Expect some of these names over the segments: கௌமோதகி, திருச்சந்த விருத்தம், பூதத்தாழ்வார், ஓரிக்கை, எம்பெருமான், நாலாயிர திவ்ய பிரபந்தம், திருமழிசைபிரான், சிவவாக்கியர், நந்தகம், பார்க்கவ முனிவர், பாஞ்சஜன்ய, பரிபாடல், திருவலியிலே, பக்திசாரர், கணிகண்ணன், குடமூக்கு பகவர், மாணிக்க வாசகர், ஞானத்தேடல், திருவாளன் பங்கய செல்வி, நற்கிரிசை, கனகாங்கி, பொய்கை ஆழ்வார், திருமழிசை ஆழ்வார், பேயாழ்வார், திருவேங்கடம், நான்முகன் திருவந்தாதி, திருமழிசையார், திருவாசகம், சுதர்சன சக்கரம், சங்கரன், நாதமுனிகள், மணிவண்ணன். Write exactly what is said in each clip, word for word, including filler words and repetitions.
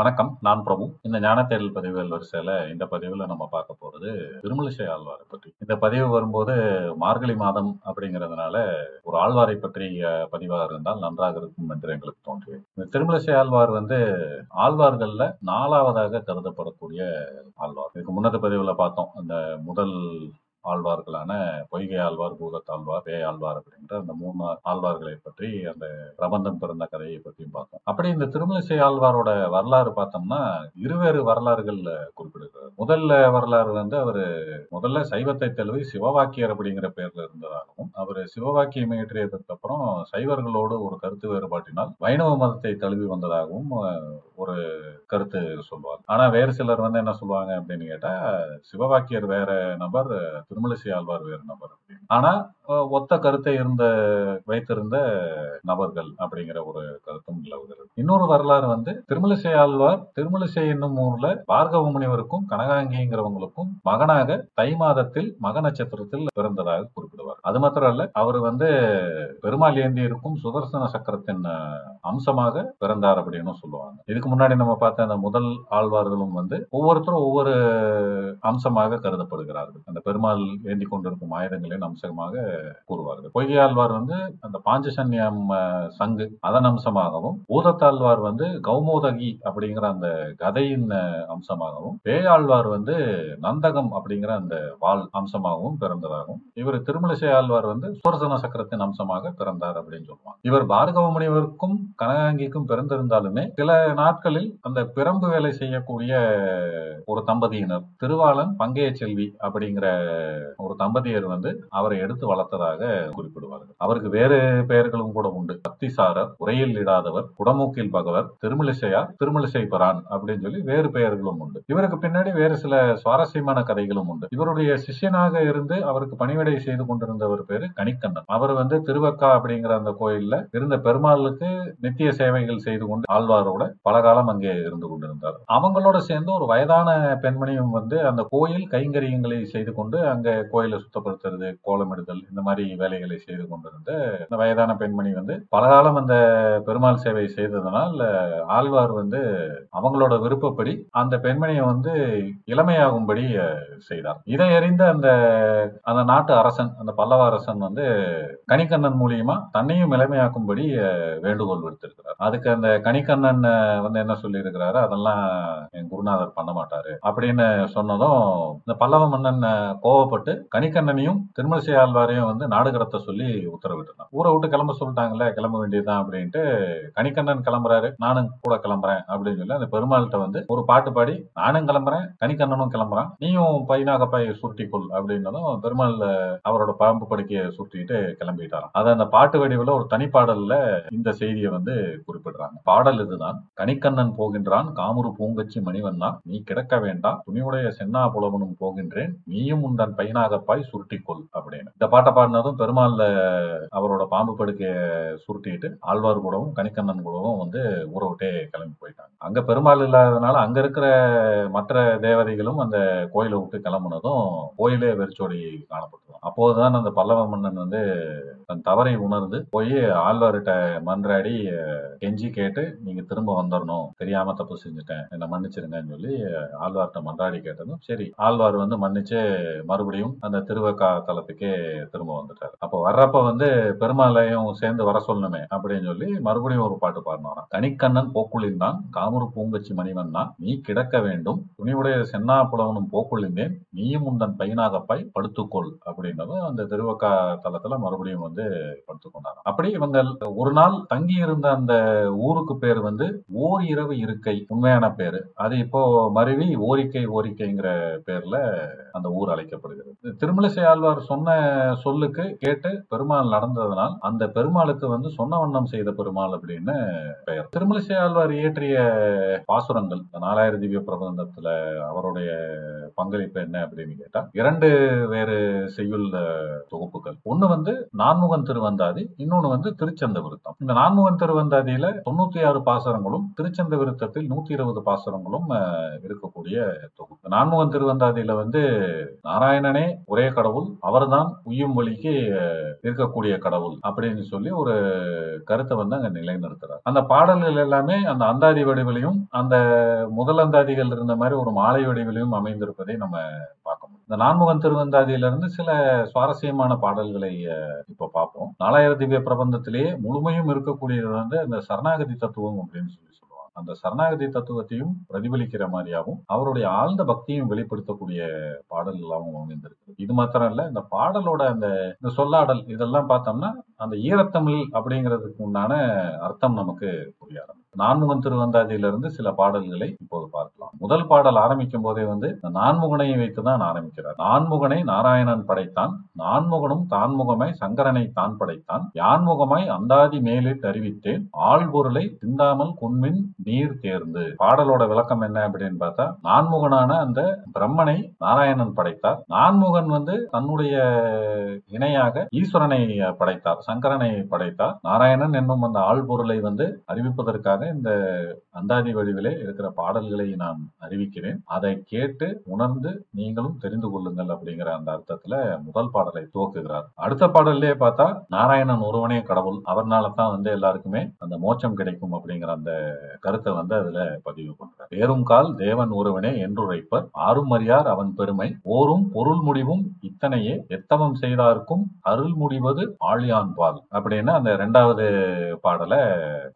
வணக்கம், நான் பிரபு. இந்த ஞானத்தேடல் பதிவுகள் வரிசையில இந்த பதிவுல நம்ம பார்க்க போறது திருமழிசை ஆழ்வாரை பற்றி. இந்த பதிவு வரும்போது மார்கழி மாதம் அப்படிங்கிறதுனால ஒரு ஆழ்வாரை பற்றி பதிவாக இருந்தால் நன்றாக இருக்கும் என்று எங்களுக்கு தோன்றியது. இந்த திருமழிசை ஆழ்வார் வந்து ஆழ்வார்கள்ல நாலாவதாக கருதப்படக்கூடிய ஆழ்வார். இதுக்கு முன்னது பதிவுல பார்த்தோம், அந்த முதல் ஆழ்வார்களான பொய்கை ஆழ்வார், பூதத்தாழ்வார், பேயாழ்வார் அப்படின்ற அந்த மூணு ஆழ்வார்களை பற்றி, அந்த பிரபந்தம் பிறந்த கதையை பற்றியும் பார்த்தோம். அப்படி இந்த திருமழிசை ஆழ்வாரோட வரலாறு பார்த்தோம்னா இருவேறு வரலாறுகள் குறிப்பிடுகிறார். முதல்ல வரலாறு வந்து அவர் முதல்ல சைவத்தை தழுவி சிவவாக்கியர் அப்படிங்கிற பெயர்ல இருந்ததாகவும், அவர் சிவவாக்கியம் இயற்றியதற்கு அப்புறம் சைவர்களோடு ஒரு கருத்து வேறுபாட்டினால் வைணவ மதத்தை தழுவி வந்ததாகவும் ஒரு கருத்து சொல்வார். ஆனா வேறு சிலர் வந்து என்ன சொல்லுவாங்க அப்படின்னு கேட்டா, சிவவாக்கியர் வேற நபர், திருமழிசை ஆழ்வார் வேறு நபர் அப்படின்னு. ஆனா ஒத்த கருத்தை இருந்த வைத்திருந்த நபர்கள் அப்படிங்கிற ஒரு கருத்தும் நிலவுகிறது. இன்னொரு வரலாறு வந்து திருமழிசை ஆழ்வார் திருமழிசை என்னும் ஊர்ல பார்க்கவ முனிவருக்கும் கனகாங்கிங்கிறவங்களுக்கும் மகனாக தை மாதத்தில் மக நட்சத்திரத்தில் பிறந்ததாக குறிப்பிடுவார். அது மாத்திரம் அல்ல, அவர் வந்து பெருமாள் ஏந்தி இருக்கும் சுதர்சன சக்கரத்தின் அம்சமாக பிறந்தார் அப்படின்னு சொல்லுவாங்க. இதுக்கு முன்னாடி நம்ம பார்த்த அந்த முதல் ஆழ்வார்களும் வந்து ஒவ்வொருத்தரும் ஒவ்வொரு அம்சமாக கருதப்படுகிறார்கள். அந்த பெருமாள் ஏந்தி கொண்டிருக்கும் ஆயுதங்களின் அம்சமாக கூறுவார்கள். பொய்கை ஆழ்வார் வந்து அந்த பாஞ்சசன்யம் சங்கு அதன் அம்சமாகவும், பூதத்தாழ்வார் வந்து கௌமோதகி அப்படிங்கிற அந்த கதையின் அம்சமாகவும், பேயாழ்வார் வந்து நந்தகம் அப்படிங்கிற அந்த வாள் அம்சமாகவும் பிறந்ததாகவும், இவர் திருமழிசை ஆழ்வார் வந்து சுரசன சக்கரத்தின் அம்சமாக பிறந்தார் அப்படின்னு சொல்லுவாங்க. இவர் பார்க்கவ முனிவருக்கும் கனகாங்கிக்கும் பிறந்திருந்தாலுமே சில நாட்களில் அந்த பிரம்பு வேலை செய்யக்கூடிய ஒரு தம்பதியினர், திருவாளன் பங்கய செல்வி அப்படிங்கிற ஒரு தம்பதியர் வந்து அவரை எடுத்து வளர்த்ததாக குறிப்பிடுவார்கள். அவருக்கு வேறு பெயர்களும் கூட உண்டு. பக்திசாரர், உரையில் இடாதவர், குடமூக்கில் பகவர், திருமழிசையார், திருமழிசை பரான் அப்படின்னு சொல்லி வேறு பெயர்களும் உண்டு. இவருக்கு பின்னாடி வேறு சில சுவாரஸ்யமான கதைகளும் உண்டு. இவருடைய சிஷ்யனாக இருந்து அவருக்கு பணிவிடை செய்து கொண்டிருந்தவர் பேரு கணிகண்ணன். அவர் வந்து திருவெக்கா அப்படிங்கிற அந்த கோயில்ல இருந்த பெருமாளுக்கு நித்திய சேவைகள் செய்து கொண்டு ஆழ்வாரோட பலகாலம் அங்கே இருந்து கொண்டிருந்தார். அவங்களோட சேர்ந்து ஒரு வயதான பெண்மணியும் வந்து அந்த கோயில் கைங்கரியங்களை செய்து கொண்டு அங்க கோயிலை சுத்தப்படுத்துறது, கோலமிடுதல், இந்த மாதிரி வேலைகளை செய்து கொண்டிருந்த இந்த வயதான பெண்மணி வந்து பலகாலம் அந்த பெருமாள் சேவை செய்ததனால் ஆழ்வார் வந்து அவங்களோட விருப்பப்படி அந்த பெண்மணியை வந்து இளமையாகும்படி செய்தார். இதை அறிந்த அந்த அந்த நாட்டு அரசன், அந்த பல்லவ அரசன் வந்து கணிகண்ணன் மூலியமா தன்னையும் இளமையாக்கும்படி வேண்டுகோள் விடுத்திருக்கிறார். அதுக்கு அந்த கணிகண்ணன் வந்து என்ன சொல்லி இருக்கிறாரு, அதெல்லாம் என் குருநாதர் பண்ண மாட்டாரு அப்படின்னு சொன்னதும் இந்த பல்லவ மன்னன் கோவப்பட்டு கணிகண்ணனையும் திருமழிசை ஆழ்வாரையும் வந்து நாடு கடத்த சொல்லி உத்தரவிட்டான். ஊரை விட்டு கிளம்ப சொல்லிட்டாங்களே, கிளம்ப வேண்டியதுதான் அப்படின்ட்டு கணிகண்ணன் கிளம்புறாரு, நானும் கூட கிளம்புறேன் அப்படின்னு சொல்லி அந்த பெருமாள்கிட்ட வந்து ஒரு பாட்டு பாடி நானும் கிளம்புறேன், கணிகண்ணனும் கிளம்புறான், நீயும் பைனாகப்பாய் சுருட்டிக்குள் அப்படின்னதும் பெருமாள் அவரோட பாம்பு படுக்கையை சுருட்டிட்டு கிளம்பிட்டாராம். அதை அந்த பாட்டு வடிவில் ஒரு தனிப்பாடல்ல இந்த செய்தியை வந்து குறிப்பிடுறாங்க. பாடல் இதுதான்: கணிகண்ணன் போகின்றான் காமுறு பூங்கச்சி மணிவண்ணா, நீ கிடக்க வேண்டாம் துணிவுடைய சென்னா புலவனும் போகின்றேன், நீயும் உந்தன் பைனாகப்பாய் சுருட்டிக்கொள் அப்படின்னு. இந்த பாட்டை பாடினதும் பெருமாள் அவரோட பாம்பு படுக்கைய சுருட்டிட்டு ஆழ்வார் கூடவும் கணிகண்ணன் கூடவும் வந்து ஊரை விட்டே கிளம்பி போயிட்டாங்க. அங்க பெருமாள் இல்லாததுனால அங்க இருக்கிற மற்ற தேவதைகளும் அந்த கோயிலை விட்டு கிளம்புனதும் கோயிலே வெறிச்சோடி காணப்பட்டது. அப்போதுதான் அந்த பல்லவ மன்னன் வந்து தன் தவறை உணர்ந்து போய் ஆழ்வார்கிட்ட மன்றாடி கெஞ்சி கேட்டு, நீங்க திரும்ப வந்துடணும், தெரியாம தப்பு செஞ்சுட்டேன், என்ன மன்னிச்சிருங்கன்னு சொல்லி ஆழ்வார்கிட்ட மன்றாடி கேட்டதும் சரி ஆழ்வார் வந்து மன்னிச்சு மறுபடியும் அந்த திருவெக்கா தலத்துக்கே திரும்ப வந்துட்டாரு. அப்போ வர்றப்ப வந்து பெருமாளையும் சேர்ந்து வர சொல்லணுமே அப்படின்னு சொல்லி மறுபடியும் ஒரு பாட்டு பாடினாராம். கணிகண்ணன் போக்குளிந்தான் காமுறு பூங்கச்சி மணிவண்ணா, நீ கிடக்க வேண்டும் துணிவுடைய சென்னா புலவனும் போக்குளிந்தேன், நீயும் உந்தன் பையனாகப்பாய் படுத்துக்கொள் அப்படின்னதும் அந்த திருவெக்கா தலத்துல மறுபடியும் வந்து படுத்துக்கொண்டாராம். அப்படி இவங்க ஒரு நாள் தங்கி இருந்த அந்த ஊருக்கு பேர் வந்து ஓர் இரவு இருக்கை, உண்மையான பேரு. அது இப்போ மருவி ஓரிக்கை ஓரிக்கைங்கிற பேர்ல அந்த ஊர் அழைக்கப்படுகிறது. திருமழிசை ஆழ்வார் சொன்ன சொல்லுக்கு கேட்டு பெருமாள் நடந்ததனால் அந்த பெருமாளுக்கு வந்து சொன்ன வண்ணம் செய்த பெருமாள் அப்படின்னு பெயர். திருமழிசை ஆழ்வார் இயற்றிய பாசுரங்கள், நாலாயிர திவ்ய பிரபந்தத்துல அவருடைய பங்களிப்பு என்ன அப்படின்னு கேட்டா இரண்டு வேறு செய்யுள் தொகுப்புகள். ஒண்ணு வந்து நான்முகன் திருவந்தாதி, இன்னொன்னு வந்து திருச்சந்த விருத்தம். இந்த நான்முகன் திருவந்தாதியில தொண்ணூத்தி ஆறு பாசுரங்களும் திருச்சந்த விருத்தத்தில் நூத்தி இருபது பாசுரங்களும் இருக்கக்கூடிய தொகுப்பு. நான்முகன் திருவந்தாதியில வந்து நாராயணனே ஒரே கடவுள், அவர்தான் உய்யும் வழிக்கு இருக்கக்கூடிய கடவுள் அப்படின்னு சொல்லி ஒரு கருத்தை வந்து அங்க நிலைநிறுத்துறார். அந்த பாடல்கள் எல்லாமே அந்த அந்தாதி வடிவிலையும் அந்த முதல் அந்தாதிகள் இருந்த மாதிரி ஒரு மாலை வடிவிலையும் அமைந்திருப்பதை நம்ம பார்க்க முடியும். இந்த நான்முகன் திருவந்தாதியிலிருந்து சில சுவாரஸ்யமான பாடல்களை இப்ப பார்ப்போம். நாலாயிர திவ்ய பிரபந்தத்திலேயே முழுமையும் இருக்கக்கூடியது வந்து அந்த சரணாகதி தத்துவம் அப்படின்னு சொல்லி சொல்லுவாங்க. அந்த சரணாகதி தத்துவத்தையும் பிரதிபலிக்கிற மாதிரியாகவும் அவருடைய ஆழ்ந்த பக்தியும் வெளிப்படுத்தக்கூடிய பாடல்களாகவும் அமைந்திருக்கு. இது மாத்திரம் இல்ல, இந்த பாடலோட அந்த சொல்லாடல் இதெல்லாம் பார்த்தோம்னா அந்த ஈரத்தமிழ் அப்படிங்கிறதுக்கு உண்டான அர்த்தம் நமக்கு புரிய ஆரம்பிக்கும். நான்முகன் திருவந்தாதியிலிருந்து சில பாடல்களை இப்போது பார்க்கலாம். முதல் பாடல் ஆரம்பிக்கும் போதே வந்து நான்முகனை வைத்துதான் ஆரம்பிக்கிறார். நான்முகனை நாராயணன் படைத்தான், நான்முகனும் தான்முகமாய் சங்கரனை தான் படைத்தான், யான்முகமாய் அந்தாதி மேலிட்டு அறிவித்தேன், ஆள்பொருளை திண்டாமல் குன்மின் நீர் தேர்ந்து. பாடலோட விளக்கம் என்ன அப்படின்னு பார்த்தா, நான்முகனான அந்த பிரம்மனை நாராயணன் படைத்தார். நான்முகன் வந்து தன்னுடைய இணையாக ஈஸ்வரனை படைத்தார், சங்கரனை படைத்தார். நாராயணன் என்னும் அந்த ஆள்பொருளை வந்து அறிவிப்பதற்காக இந்த அந்தாதி வடிவிலே இருக்கிற பாடல்களை நான் அறிவிக்கிறேன், அதை கேட்டு உணர்ந்து நீங்களும் தெரிந்து கொள்ளுங்கள் அப்படிங்கிற அந்த அர்த்தத்துல முதல் பாடலை துவக்குகிறார். அடுத்த பாடல்லே பார்த்தா நாராயணன் ஒருவனே கடவுள், அவர்னால தான் வந்து எல்லாருக்குமே அந்த மோட்சம் கிடைக்கும் அப்படிங்கிற அந்த கருத்தை வந்து அதுல பதிவு பண்றார். ஏறும் கால் தேவன் ஒருவனே என்றுரைப்பர், ஆறும் அறியார் அவன் பெருமை, ஓரும் பொருள் முடிவும் இத்தனையே, எத்தவம் செய்தார்க்கும் அருள் முடிவது ஆழியான் பால் அப்படின்னு அந்த இரண்டாவது பாடலை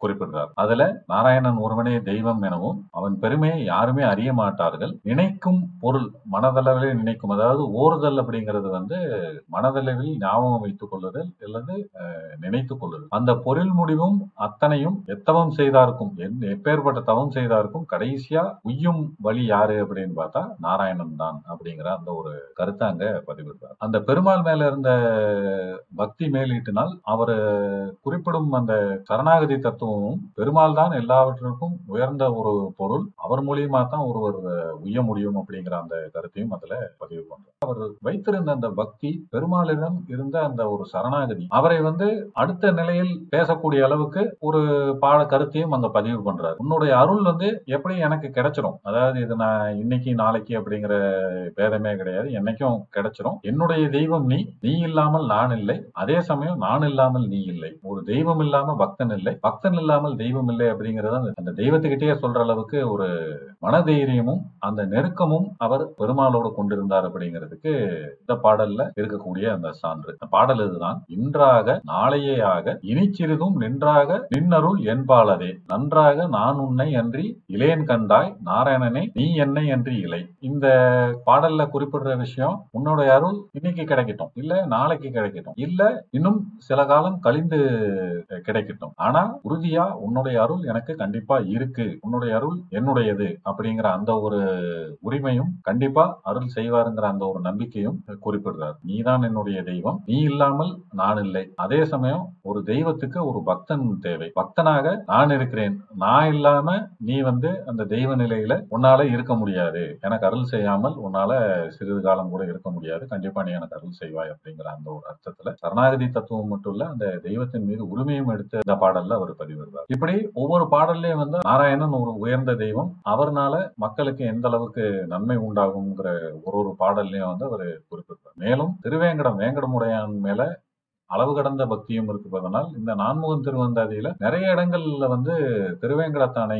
குறிப்பிடுறார். அதுல நாராயணன் ஒருவனே தெய்வம் எனவும் அவன் பெருமையை யாருமே அறிய மாட்டார்கள், நினைக்கும் பொருள் மனதளவில் நினைக்கும், அதாவது ஓறுதல் அப்படிங்கிறது வந்து மனதளவில் ஞாபகம் வைத்துக் கொள்ளுதல் அல்லது நினைத்துக் கொள்ளுதல், அந்த பொருள் முடிவும் அத்தனையும் எத்தவம் செய்தார்க்கும் எப்பேற்பட்ட தவம் செய்தார்க்கும் கடைசியா உய்யும் வழி யாரு அப்படின்னு பார்த்தா நாராயணன் தான் அப்படிங்கிற அந்த ஒரு கருத்தை அங்க பதிவிடுறார். அந்த பெருமாள் மேல இருந்த பக்தி மேலீட்டினால் அவர் குறிப்பிடும் அந்த சரணாகதி தத்துவமும் பெருமாள் தான் எல்லாவற்றிற்கும் உயர்ந்த ஒரு பொருள், அவர் மூலியமா தான் ஒருவர் உய்ய முடியும் அப்படிங்கிற அந்த கருத்தையும் அதுல பதிவு பண்றார். அவர் வைத்திருந்த அந்த பக்தி, பெருமாளிடம் இருந்த அந்த ஒரு சரணாகதி அவரை வந்து அடுத்த நிலையில் பேசக்கூடிய அளவுக்கு ஒரு பாட கருத்தையும் அந்த பதிவு பண்றாரு. உன்னுடைய அருள் வந்து எப்படி எனக்கு கிடைச்சிடும், அதாவது இது நான் இன்னைக்கு நாளைக்கு அப்படிங்கிற பேதமே கிடையாது, என்னைக்கும் கிடைச்சிடும். என்னுடைய தெய்வம் நீ, நீ இல்லாமல் நான் இல்லை, அதே சமயம் நான் இல்லாமல் நீ இல்லை, ஒரு தெய்வம் இல்லாமல் பக்தன் இல்லை, பக்தன் இல்லாமல் தெய்வம் இல்லை அப்படிங்கறத அந்த தெய்வத்துக்கிட்டே சொல்ற அளவுக்கு ஒரு மனதைரியமும் அந்த நெருக்கமும் அவர் பெருமாளோடு கொண்டிருந்தார் அப்படிங்கிறதுக்கு இந்த பாடல்ல இருக்கக்கூடிய அந்த சான்று. பாடல் இதுதான். இன்றாக நாளையாக இனிச்சிறிதும் நின்றாக நின்னருள் என்பாளதே, நன்றாக நான் உன்னை அன்றி இளையன் கண்டாய், நாராயணனே நீ என்னை அன்றி இலை. இந்த பாடல்ல குறிப்பிடுற விஷயம், உன்னுடைய அருள் இன்னைக்கு கிடைக்கட்டும், இல்ல நாளைக்கு கிடைக்கட்டும், இல்ல இன்னும் சில காலம் கழிந்து கிடைக்கட்டும், ஆனா உறுதியா உன்னுடைய அருள் எனக்கு கண்டிப்பா இருக்கு, உன்னுடைய அருள் என்னுடையது அப்படிங்கிற அந்த ஒரு உரிமையும் கண்டிப்பா அருள் செய்வாருங்கிற அந்த ஒரு நம்பிக்கையும் குறிப்பிடுறார். நீதான் என்னுடைய தெய்வம், நீ இல்லாமல் நான் இல்லை, அதே சமயம் ஒரு தெய்வத்துக்கு ஒரு பக்தன் தேவை, பக்தனாக நான் இருக்கிறேன், நான் இல்லாம நீ வந்து அந்த தெய்வ நிலையில உன்னால இருக்க முடியாது, எனக்கு அருள் செய்யாமல் உன்னால சிறிது காலம் கூட இருக்க முடியாது, கண்டிப்பா நீ எனக்கு அருள் செய்வாய் அப்படிங்கிற அந்த ஒரு அர்த்தத்துல சரணாகதி தத்துவம் மட்டும் இல்ல அந்த தெய்வத்தின் மீது உரிமையும் எடுத்து இந்த பாடல்ல அவர் பதிவிடுவார். இப்படி ஒவ்வொரு பாடல்லையும் வந்து நாராயணன் ஒரு உயர்ந்த தெய்வம், அவர்னால மக்களுக்கு எந்த அளவுக்கு நன்மை உண்டாகும்ங்கிற ஒரு ஒரு பாடல்லையும் வந்து அவர் குறிப்பிட்டார். மேலும் திருவேங்கடம் வேங்கடமுடையான் மேல அளவு கடந்த பக்தியும் இருப்பதனால் இந்த நான்முகன் திருவந்தாதியில நிறைய இடங்கள்ல வந்து திருவேங்கடத்தானை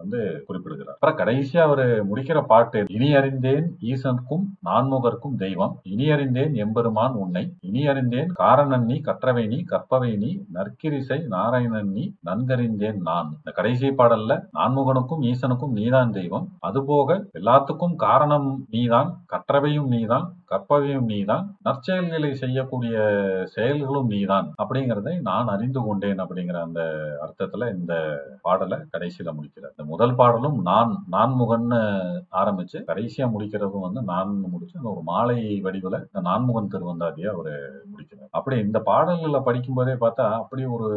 வந்து குறிப்பிடுகிறார். அப்புறம் கடைசியா அவரு முடிக்கிற பாட்டு, இனி அறிந்தேன் ஈசனுக்கும் நான்முகர்க்கும் தெய்வம், இனி அறிந்தேன் எம்பெருமான் உன்னை, இனி அறிந்தேன் காரணன் நீ, கற்றவை நீ, கற்பவை நீ, நற்கிரிசை நாராயணன் நீ, நன்கறிந்தேன் நான். இந்த கடைசி பாடல்ல நான்முகனுக்கும் ஈசனுக்கும் நீதான் தெய்வம், அதுபோக எல்லாத்துக்கும் காரணம் நீதான், கற்றவையும் நீதான், கற்பவையும் நீதான், நற்செயல்களை செய்யக்கூடிய செயல்களும் நீதான் அப்படிங்கறதை நான் அறிந்து கொண்டேன் அப்படிங்கிற அந்த அர்த்தத்துல இந்த பாடலை கடைசியில முடிக்கிறார். இந்த முதல் பாடலும் நான் நான்முகன்னு ஆரம்பிச்சு கடைசியா முடிக்கிறதும் வந்து நான் முடிச்சு அந்த ஒரு மாலை வடிவுல இந்த நான்முகன் திருவந்தாதியா அவரு முடிக்கிறார். அப்படி இந்த பாடல்களை படிக்கும் போதே பார்த்தா அப்படி ஒரு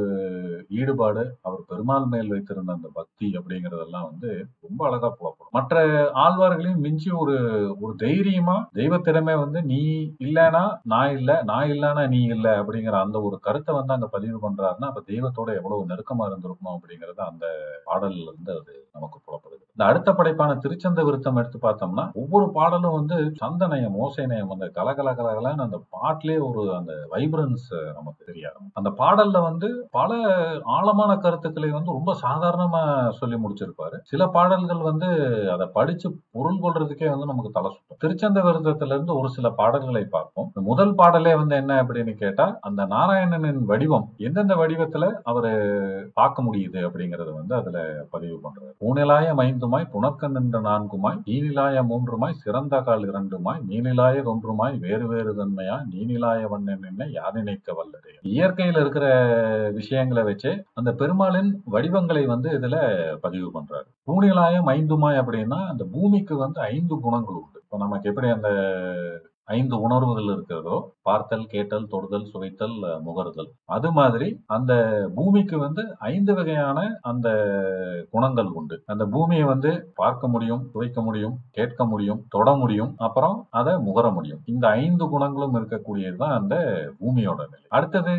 ஈடுபாடு, அவர் பெருமாள் மேல் வைத்திருந்த அந்த பக்தி அப்படிங்கறதெல்லாம் வந்து ரொம்ப அழகா புலப்படும். மற்ற ஆழ்வார்களையும் மிஞ்சி ஒரு ஒரு தைரியமா தெய்வத்திடமே வந்து வந்து நீ இல்லைன்னா நான் இல்லை, நான் இல்லைன்னா நீ இல்லை அப்படிங்கிற அந்த ஒரு கருத்தை வந்து அங்க பதிவு பண்றாருன்னா அப்ப தெய்வத்தோட எவ்வளவு நெருக்கமா இருந்திருக்கணும் அப்படிங்கறது அந்த பாடல்ல இருந்து அது நமக்கு புலப்படுது. இந்த அடுத்த படைப்பான திருச்சந்த விருத்தம் எடுத்து பார்த்தோம்னா ஒவ்வொரு பாடலும் வந்து சந்த நயம், ஓசை நயம், அந்த கலகல கலகலான்னு அந்த பாட்டிலே ஒரு அந்த வைப்ரன்ஸ் நமக்கு தெரியாது. அந்த பாடல்ல வந்து பல ஆழமான கருத்துக்களை வந்து ரொம்ப சாதாரணமா சொல்லி முடிச்சிருப்பாரு. சில பாடல்கள் வந்து அதை படிச்சு பொருள் கொள்றதுக்கே வந்து நமக்கு தலை சுத்தும். திருச்சந்த விருத்தத்துல இருந்து ஒரு சில பாடல்களை பார்ப்போம். முதல் பாடலே வந்து என்ன அப்படின்னு கேட்டா அந்த நாராயணனின் வடிவம் எந்தெந்த வடிவத்துல அவரு பார்க்க முடியுது அப்படிங்கறது வந்து அதுல பதிவு பண்றாரு. ஊனிலாயம் ஐந்துமாய் புனக்க நின்ற நான்குமாய், நீனிலாய மூன்றுமாய் சிறந்த கால் இரண்டுமாய், நீனிலாய ஒன்றுமாய் வேறு வேறு தன்மையா, நீனிலாய வண்ணன் என்ன யார் நினைக்க வல்லது. இயற்கையில இருக்கிற விஷயங்களை வச்சே அந்த பெருமாளின் வடிவங்களை வந்து இதுல பதிவு பண்றாரு. ஊனிலாயம் ஐந்துமாய் அப்படின்னா அந்த பூமிக்கு வந்து ஐந்து குணங்கள் உண்டு. இப்போ நமக்கு எப்படி அந்த ஐந்து உணர்வுகள் இருக்கிறதோ பார்த்தல், கேட்டல், தொடுதல், சுவைத்தல், முகர்தல், அது மாதிரி அந்த பூமிக்கு வந்து ஐந்து வகையான அந்த குணங்கள் உண்டு. அந்த பூமியை வந்து பார்க்க முடியும், சுவைக்க முடியும், கேட்க முடியும், தொட முடியும், அப்புறம் அதை முகர முடியும். இந்த ஐந்து குணங்களும் இருக்கக்கூடியதுதான் அந்த பூமியோட நிலை. அடுத்தது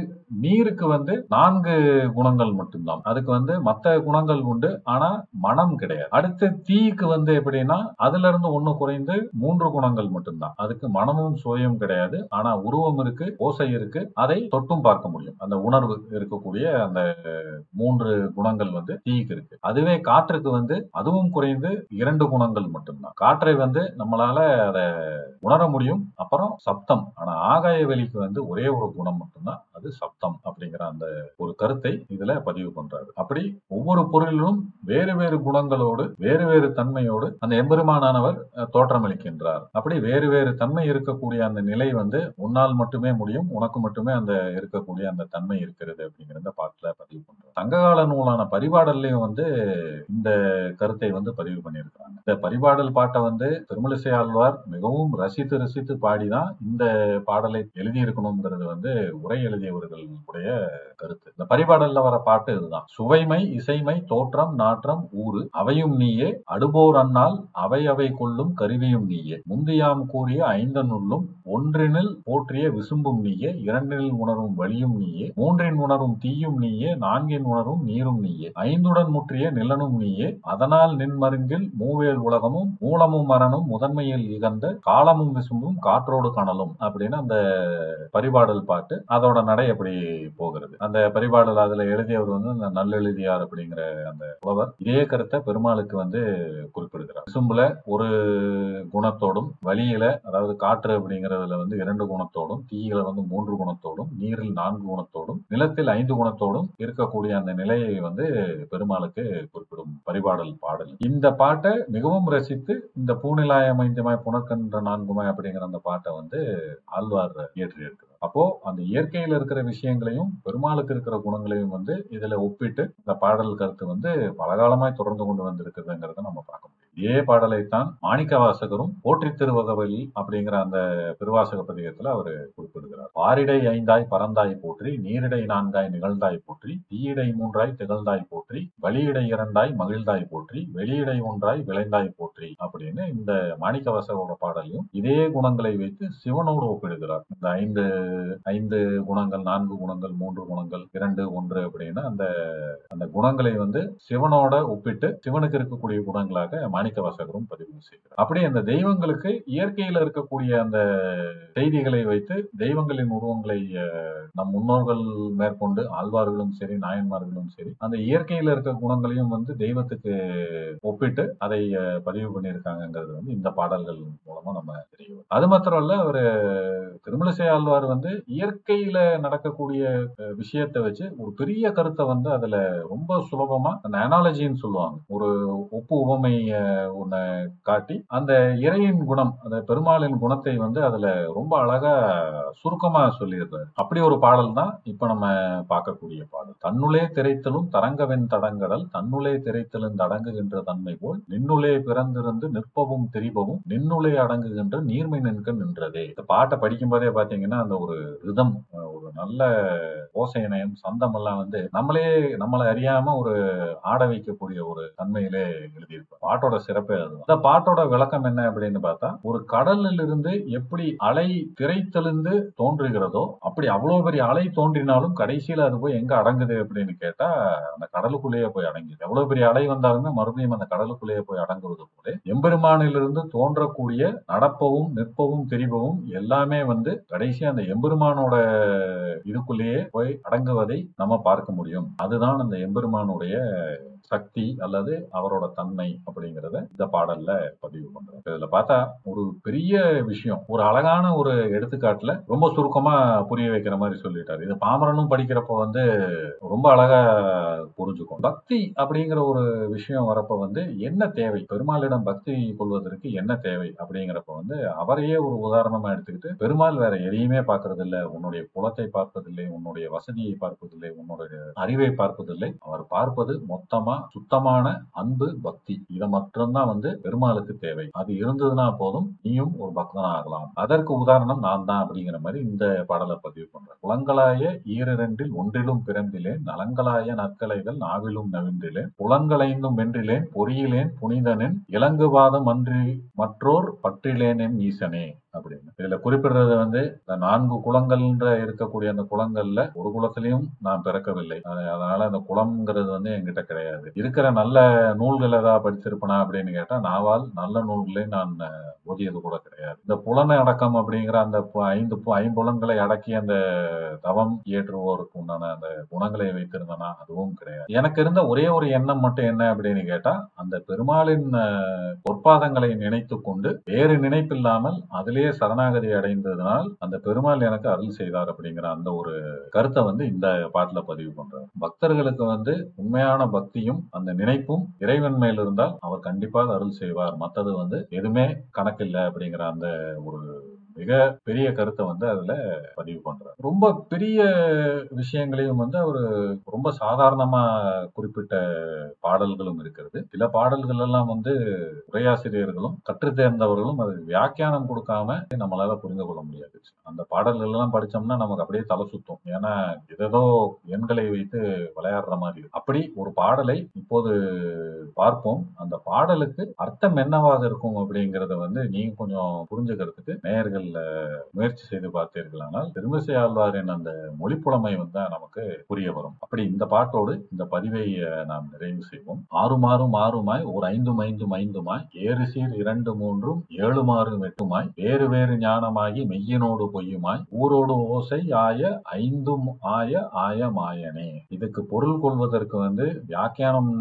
நீருக்கு வந்து நான்கு குணங்கள் மட்டும்தான், அதுக்கு வந்து மற்ற குணங்கள் உண்டு ஆனா மனம் கிடையாது. அடுத்து தீக்கு வந்து எப்படின்னா அதுல இருந்து ஒண்ணு குறைந்து மூன்று குணங்கள் மட்டும்தான், அதுக்கு மனம் சுவையும் கிடையாது, ஆனா உருவம் இருக்கு, ஓசை இருக்கு, அதை தொட்டும் பார்க்க முடியும். அந்த உணர்வு இருக்கக்கூடிய அந்த மூன்று குணங்கள் வந்து தீக்கு இருக்கு. அதுவே காற்றுக்கு வந்து அதுவும் குறைந்து இரண்டு குணங்கள் மட்டும்தான். காற்றை வந்து நம்மளால அதை உணர முடியும், அப்புறம் சப்தம். ஆனா ஆகாய வெளிக்கு வந்து ஒரே ஒரு குணம் மட்டும்தான், அது சப்தம் அப்படிங்கிற அந்த ஒரு கருத்தை இதுல பதிவு பண்றாரு. அப்படி ஒவ்வொரு பொருளிலும் வேறு வேறு குணங்களோடு வேறு வேறு தன்மையோடு அந்த எம்பெருமானானவர் தோற்றமளிக்கின்றார். அப்படி வேறு வேறு தன்மை இருக்கக்கூடிய அந்த நிலை வந்து உன்னால் மட்டுமே முடியும், உனக்கு மட்டுமே அந்த இருக்கக்கூடிய அந்த தன்மை இருக்கிறது அப்படிங்கிறத பாட்டுல பதிவு பண்றாங்க. சங்ககால நூலான பரிபாடல்லையும் வந்து இந்த கருத்தை வந்து பதிவு பண்ணியிருக்கிறாங்க. இந்த பரிபாடல் பாட்டை வந்து திருமழிசை ஆழ்வார் மிகவும் ரசித்து ரசித்து பாடிதான் இந்த பாடலை எழுதியிருக்கணும்ங்கிறது வந்து உரை எழுதியவர்களுடைய கருத்து. இந்த பரிபாடல்ல வர பாட்டு இதுதான்: சுவைமை இசைமை தோற்றம் நாற்றம் ஊறு அவையும் நீயே, அடுபோர் அன்னால் அவை அவை கொள்ளும் கருவியும் நீயே, முந்தியாம் கூறிய ஐந்தன் உள்ளும் ஒன்றினில் போற்றிய விசும்பும் நீயே, இரண்டினில் உணரும் வலியும் நீயே, மூன்றின் உணரும் தீயும் நீயே, நான்கின் உணரும் நீரும் நீயே, ஐந்துடன் முற்றிய நிலனும் நீயே, அதனால் நின்மருங்கில் மூவேல் உலகமும் மூலமும் மரணும் முதன்மையில் இகந்த காலமும் விசும்பும் காற்றோடு கணலும் அப்படின்னு அந்த பரிபாடல் பாட்டு. அதோட நடை அப்படி போகிறது. அந்த பரிபாடல் அதுல எழுதியவர் வந்து இந்த நல்லெழுதியார் அப்படிங்கிற அந்த புலவர் இதே கருத்தை பெருமாளுக்கு வந்து குறிப்பிடுகிறார். விசும்புல ஒரு குணத்தோடும், வலியில அதாவது காற்று அப்படிங்கிறதுல வந்து இரண்டு குணத்தோடும், தீயில வந்து மூன்று குணத்தோடும், நீரில் நான்கு குணத்தோடும், நிலத்தில் ஐந்து குணத்தோடும் இருக்கக்கூடிய அந்த நிலையை வந்து பெருமாளுக்கு குறிப்பிடும் பரிபாடல் பாடல். இந்த பாட்டை மிகவும் ரசித்து இந்த பூநிலாயம் ஐந்துமாய் புனர்கன்ற நான்குமாய் அப்படிங்கிற அந்த பாட்டை வந்து ஆழ்வார் இயற்றியிருக்கிறார். அப்போ அந்த இயற்கையில இருக்கிற விஷயங்களையும் பெருமாளுக்கு இருக்கிற குணங்களையும் வந்து இதுல ஒப்பிட்டு இந்த பாடல் கருத்து வந்து பலகாலமாய் தொடர்ந்து கொண்டு வந்திருக்குதுங்கிறத நம்ம பார்க்க முடியும். இதே பாடலைத்தான் மாணிக்க வாசகரும் போற்றி திருவகவல் அப்படிங்கிற அந்த திருவாசக பதிகத்துல அவர் குறிப்பிடுகிறார். பாரிடை ஐந்தாய் பரந்தாய் போற்றி, நீரிடை நான்காய் நிகழ்ந்தாய் போற்றி, தீயிடை மூன்றாய் திகழ்ந்தாய் போற்றி, வலியிடை இரண்டாய் மகிழ்ந்தாய் போற்றி, வெளியிடை ஒன்றாய் விளைந்தாய் போற்றி அப்படின்னு இந்த மாணிக்க வாசகரோட பாடலையும் இதே குணங்களை வைத்து சிவனோடு ஒப்பிடுகிறார். இந்த ஐந்து ஐந்து குணங்கள், நான்கு குணங்கள், மூன்று குணங்கள், இரண்டு, ஒன்று அப்படின்னா அந்த அந்த குணங்களை வந்து சிவனோட ஒப்பிட்டு சிவனுக்கு இருக்கக்கூடிய குணங்களாக மாணிக்க வாசகரும் பதிவு செய்கிறார். அப்படி அந்த தெய்வங்களுக்கு இயற்கையில இருக்கக்கூடிய அந்த செய்திகளை வைத்து தெய்வங்களின் உருவங்களை நம் முன்னோர்கள் மேற்கொண்டு ஆழ்வார்களும் சரி நாயன்மார்களும் சரி அந்த இயற்கையில இருக்க குணங்களையும் வந்து தெய்வத்துக்கு ஒப்பிட்டு அதை பதிவு பண்ணியிருக்காங்கிறது வந்து இந்த பாடல்கள் மூலமா நம்ம தெரியும். அது மாத்திரம் இல்ல, ஒரு திருமழிசை ஆழ்வார் வந்து இயற்கையில நடக்கக்கூடிய விஷயத்தை வச்சு ஒரு பெரிய கருத்தை வந்து அதுல ரொம்ப சுலபமா அந்த அனாலஜின்னு சொல்லுவாங்க, ஒரு ஒப்பு உவமை ஒன்ன காட்டி அந்த இறையின் குணம், அந்த பெருமாளின் குணத்தை வந்து அதுல ரொம்ப அழகா சுருக்கமா சொல்லிடுறாரு. அப்படி ஒரு பாடல் தான் இப்ப நம்ம பார்க்கக்கூடிய பாடல். தன்னுளே திரைத்தலும் தரங்கவென் தடங்கடல், தன்னுளே திரைத்தலும் தடங்குகின்ற தன்மை போல், நின்னுளே பிறந்திருந்து நிற்பவும் திரிபவும், நின்னுளே அடங்குகின்ற நீர்மை நின்க நின்றதே. இந்த பாட்டை படிக்கும் போதே பாத்தீங்கன்னா அந்த ஒரு ரிதம், ஒரு நல்ல ஓசையணையம் சந்தமெல்லாம் வந்து நம்மளே நம்மளை அறியாம ஒரு ஆட வைக்கக்கூடிய ஒரு தன்மையிலே எழுதியிருப்பார். பாட்டோட சிறப்பே அதுதான். இந்த பாட்டோட விளக்கம் என்ன அப்படின்னு பார்த்தா, ஒரு கடலில் இருந்து எப்படி அலை திரைத்தெழுந்து தோன்றுகிறதோ அப்படி அவ்வளவு பெரிய அலை தோன்றினாலும் கடைசியில அது போய் எங்க அடங்குது அப்படின்னு கேட்டா அந்த கடலுக்குள்ளேயே போய் அடங்குது. எவ்வளவு பெரிய அலை வந்தாலுமே மறுபடியும் அந்த கடலுக்குள்ளேயே போய் அடங்குவது போல எம்பெருமானிலிருந்து தோன்றக்கூடிய நடப்பவும் நிற்பவும் தெரிபவும் எல்லாமே வந்து கடைசி அந்த எம்பெருமானோட இதுக்குள்ளேயே போய் அடங்குவதை நம்ம பார்க்க முடியும். அதுதான் அந்த எம்பெருமானுடைய சக்தி அல்லது அவரோட தன்மை அப்படிங்கறத இந்த பாடல்ல பதிவு பண்றாரு. இதுல பார்த்தா ஒரு பெரிய விஷயம், ஒரு அழகான ஒரு எடுத்துக்காட்டுல ரொம்ப சுருக்கமா புரிய வைக்கிற மாதிரி சொல்லிட்டாரு. இது பாமரனும் படிக்கிறப்ப வந்து ரொம்ப அழகா புரிஞ்சுக்கும். பக்தி அப்படிங்கிற ஒரு விஷயம் வரப்ப வந்து என்ன தேவை, பெருமாளிடம் பக்தி கொள்வதற்கு என்ன தேவை அப்படிங்கிறப்ப வந்து அவரையே ஒரு உதாரணமா எடுத்துக்கிட்டு, பெருமாள் வேற எதையுமே பார்க்கறது இல்லை, உன்னுடைய குலத்தை பார்ப்பதில்லை, உன்னுடைய வசதியை பார்ப்பதில்லை, உன்னுடைய அறிவை பார்ப்பதில்லை, அவர் பார்ப்பது மொத்தமா சுத்தமான அன்பு பக்தி. இதை மட்டும்தான் வந்து பெருமாளுக்கு தேவை. அது இருந்ததுன்னா போதும் நீயும் ஒரு பக்தனா ஆகலாம். அதற்கு உதாரணம் நான் தான் அப்படிங்கிற மாதிரி இந்த பாடலை பதிவு பண்றேன். புலங்களாய ஈரண்டில் ஒன்றிலும் பிறந்திலேன், நலங்களாய நற்கலைகள் நாவிலும் நவின்றிலேன், புலங்களைந்தும் வென்றிலேன், பொறியிலேன் புனிதனேன், இலங்குவாதம் அன்றி மற்றோர் பற்றிலேனேன் ஈசனே அப்படின்னு. இதுல குறிப்பிடுறது வந்து இந்த நான்கு குலங்கள் இருக்கக்கூடிய அந்த குலங்கள்ல ஒரு குலத்திலையும் நான் பிறக்கவில்லை, அதனால அந்த குலம்ங்கிறது வந்து என்கிட்ட கிடையாது. இருக்கிற நல்ல நூல்கள் ஏதாவது படிச்சிருப்பனா அப்படின்னு கேட்டா நாவால் நல்ல நூல்களை நான் ஓதியது கூட கிடையாது. இந்த புலனை அடக்கம் அப்படிங்கிற அந்த ஐந்து ஐம்புலன்களை அடக்கி அந்த தவம் இயற்றுவோருக்கு உண்டான அந்த குணங்களை வைத்திருந்தனா அதுவும் கிடையாது. எனக்கு இருந்த ஒரே ஒரு எண்ணம் மட்டும் என்ன அப்படின்னு கேட்டா, அந்த பெருமாளின் பொற்பாதங்களை நினைத்து கொண்டு வேறு நினைப்பில்லாமல் அதிலே சரணாகதி அடைந்ததனால் அந்த பெருமாள் எனக்கு அருள் செய்தார் அப்படிங்கிற அந்த ஒரு கருத்தை வந்து இந்த பாட்டுல பதிவு பண்றார். பக்தர்களுக்கு வந்து உண்மையான பக்தியும் அந்த நினைப்பும் இறைவன் மேல் இருந்தால் அவர் கண்டிப்பாக அருள் செய்வார், மற்றது வந்து எதுவுமே கணக்கில்லை அப்படிங்கிற அந்த ஒரு மிக பெரிய கருத்தை வந்து அதுல பதிவு பண்றாரு. ரொம்ப பெரிய விஷயங்களையும் வந்து அவரு ரொம்ப சாதாரணமா குறிப்பிட்ட பாடல்களும் இருக்கிறது. சில பாடல்கள் எல்லாம் வந்து உரையாசிரியர்களும் கற்றுத் தேர்ந்தவர்களும் அது வியாக்கியானம் கொடுக்காம நம்மளால புரிந்து கொள்ள முடியாது. அந்த பாடல்கள் எல்லாம் படிச்சோம்னா நமக்கு அப்படியே தலை சுத்தும், ஏன்னா ஏதோ எண்களை வைத்து விளையாடுற மாதிரி. அப்படி ஒரு பாடலை இப்போது பார்ப்போம். அந்த பாடலுக்கு அர்த்தம் என்னவாக இருக்கும் அப்படிங்கறத வந்து நீங்க கொஞ்சம் புரிஞ்சுக்கிறதுக்கு நேயர்கள் முயற்சி செய்து பார்த்தீர்களானால் திருமழிசை ஆழ்வாரின் அந்த மொழிப்புலமை வந்து நமக்கு புரிய வரும். அப்படி இந்த பாட்டோடு இந்த பதிவை நாம் நிறைவு செய்வோம். ஆறுமாறும் ஆறுமாய் ஒரு ஐந்தும் ஐந்தும் ஐந்துமாய், ஏறு சீர் இரண்டு மூன்றும் ஏழுமாறும் எட்டுமாய், வேறு வேறு ஞானமாகி மெய்யனோடு பொய்யுமாய், ஊரோடு ஓசை ஆய ஐந்தும் ஆய ஆய மாயனே. இதுக்கு பொருள் கொள்வதற்கு வந்து வியாக்கியானம்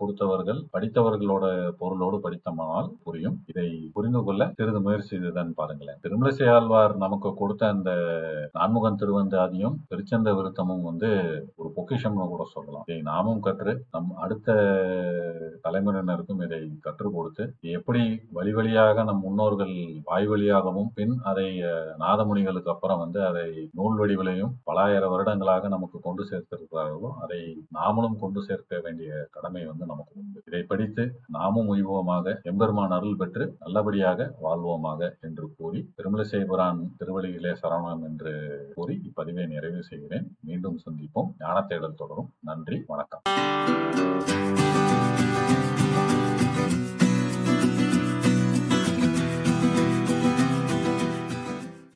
கொடுத்தவர்கள் படித்தவர்களோட பொருளோடு படித்தமானால் புரியும். இதை புரிந்து கொள்ள சிறிது முயற்சி செய்துதான் பாருங்களேன். திருமழிசை ஆழ்வார் நமக்கு கொடுத்த அந்த நான்முகன் திருவந்தாதியும் திருச்சந்த விருத்தமும் வந்து ஒரு பொக்கிஷம்னு கூட சொல்லலாம். இதை நாமும் கற்று நம் அடுத்த தலைமுறையினருக்கும் இதை கற்றுக் கொடுத்து, எப்படி வழி வழியாக நம் முன்னோர்கள் வாய் வழியாகவும் பின் அதை நாதமுனிகளுக்கு அப்புறம் வந்து அதை நூல் வடிவிலையும் பலாயிர வருடங்களாக நமக்கு கொண்டு சேர்த்திருக்கிறார்களோ அதை நாமளும் கொண்டு சேர்க்க வேண்டிய கடமை வந்து நமக்கு உண்டு. இதை படித்து நாமும் உய்வோமாக, எம்பெருமான் அருள் பெற்று நல்லபடியாக வாழ்வோமாக என்று கூறி திருமழிசை புரான் திருவலியிலே சரவணம் என்று கூறி இப்பதிவை நிறைவு செய்கிறேன். மீண்டும் சந்திப்போம். ஞானத்தேடல் தொடரும். நன்றி, வணக்கம்.